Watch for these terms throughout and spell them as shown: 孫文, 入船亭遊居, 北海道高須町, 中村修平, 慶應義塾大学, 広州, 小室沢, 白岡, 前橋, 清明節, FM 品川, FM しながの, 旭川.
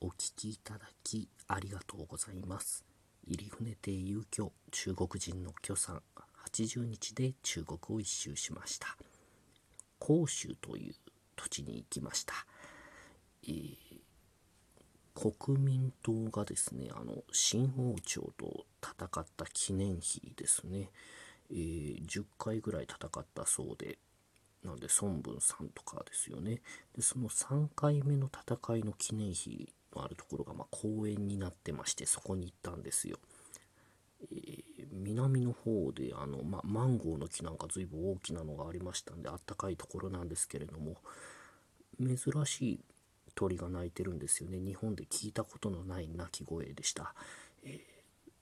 お聞きいただきありがとうございます。入船亭遊居、中国人の許さん、80日で中国を一周しました。広州という土地に行きました。国民党がですね、清王朝と戦った記念碑ですね、10回ぐらい戦ったそうで、なんで孫文さんとかですよね。で、その3回目の戦いの記念碑のあるところが、公園になってまして、そこに行ったんですよ。南の方でマンゴーの木なんか随分大きなのがありましたんで、あったかいところなんですけれども、珍しい鳥が鳴いてるんですよね。日本で聞いたことのない鳴き声でした。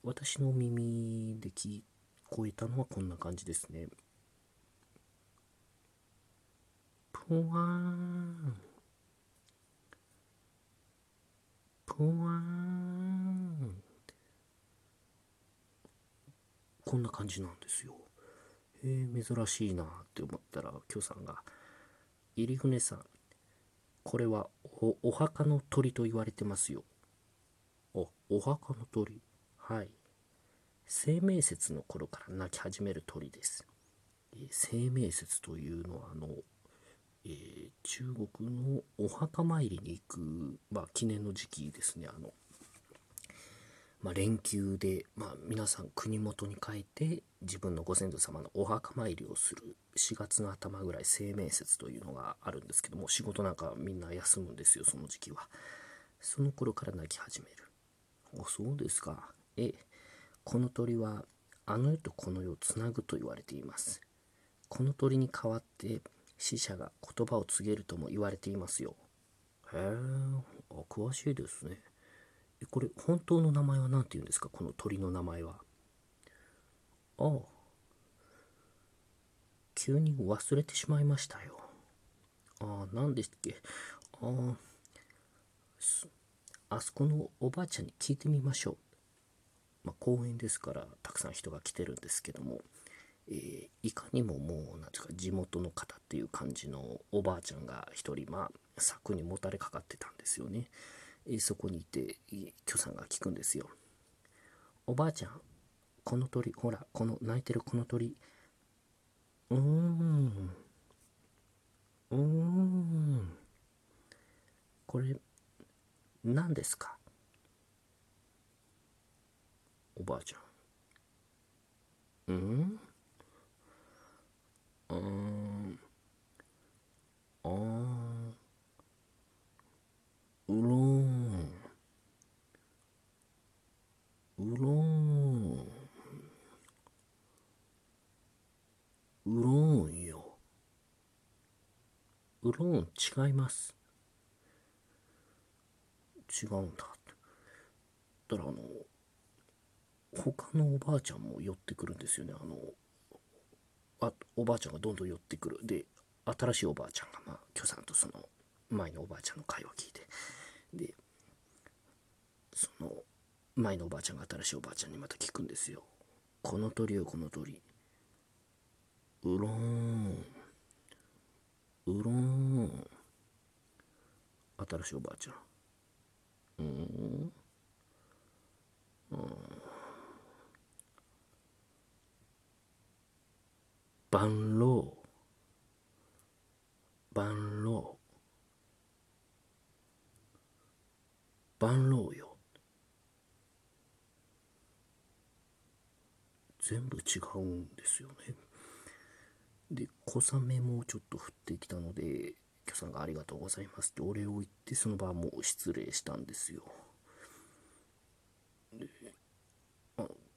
私の耳で聞こえたのはこんな感じですね。ぷわーん、ぷわーん、こんな感じなんですよ。珍しいなって思ったら、許さんが「入船さん、これは お墓の鳥と言われてますよ。お墓の鳥、はい。清明節の頃から鳴き始める鳥です。清明節というのは中国のお墓参りに行く、記念の時期ですね。連休で、皆さん国元に帰って自分のご先祖様のお墓参りをする4月の頭ぐらい、清明節というのがあるんですけども、仕事なんかみんな休むんですよ、その時期は。その頃から鳴き始める。そうですか。この鳥はあの世とこの世をつなぐと言われています。この鳥に代わって死者が言葉を告げるとも言われていますよ。へえ、詳しいですね。これ本当の名前は何て言うんですか、この鳥の名前は。急に忘れてしまいましたよ。何でしたっけ。あそこのおばあちゃんに聞いてみましょう。公園ですからたくさん人が来てるんですけども、いかにももうなんていうか、地元の方っていう感じのおばあちゃんが一人、柵にもたれかかってたんですよね。そこにいて、許さんが聞くんですよ。おばあちゃん、この鳥、ほら、この鳴いてるこの鳥、これ何ですか。おばあちゃん、違います、違うんだって言ったら、他のおばあちゃんも寄ってくるんですよね。おばあちゃんがどんどん寄ってくる。で、新しいおばあちゃんが、許さんとその前のおばあちゃんの会話を聞いて、でその前のおばあちゃんが新しいおばあちゃんにまた聞くんですよ。この鳥よ、この鳥、うろーん、うろーん。新しいおばあちゃん、ばんろう、ばんろう、ばんろうよ。全部違うんですよね。で、小雨もちょっと降ってきたので、許さんがありがとうございますってお礼を言って、その場はもう失礼したんですよ。で、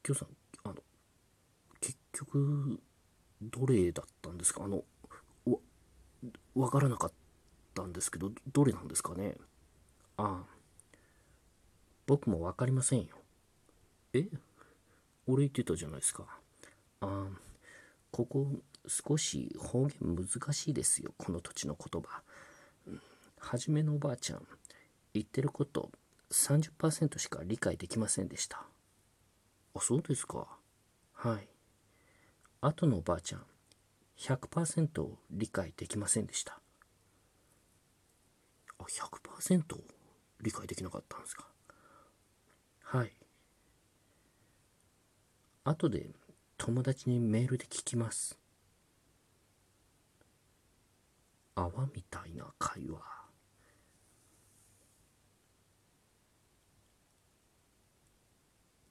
許さん、結局どれだったんですか。わからなかったんですけど、どれなんですかね。僕もわかりませんよ。俺言ってたじゃないですか。ここ少し方言難しいですよ、この土地の言葉。初めのおばあちゃん、言ってること 30% しか理解できませんでした。そうですか。はい。後のおばあちゃん、100% 理解できませんでした。100%? 理解できなかったんですか。はい。後で友達にメールで聞きます。泡みたいな会話。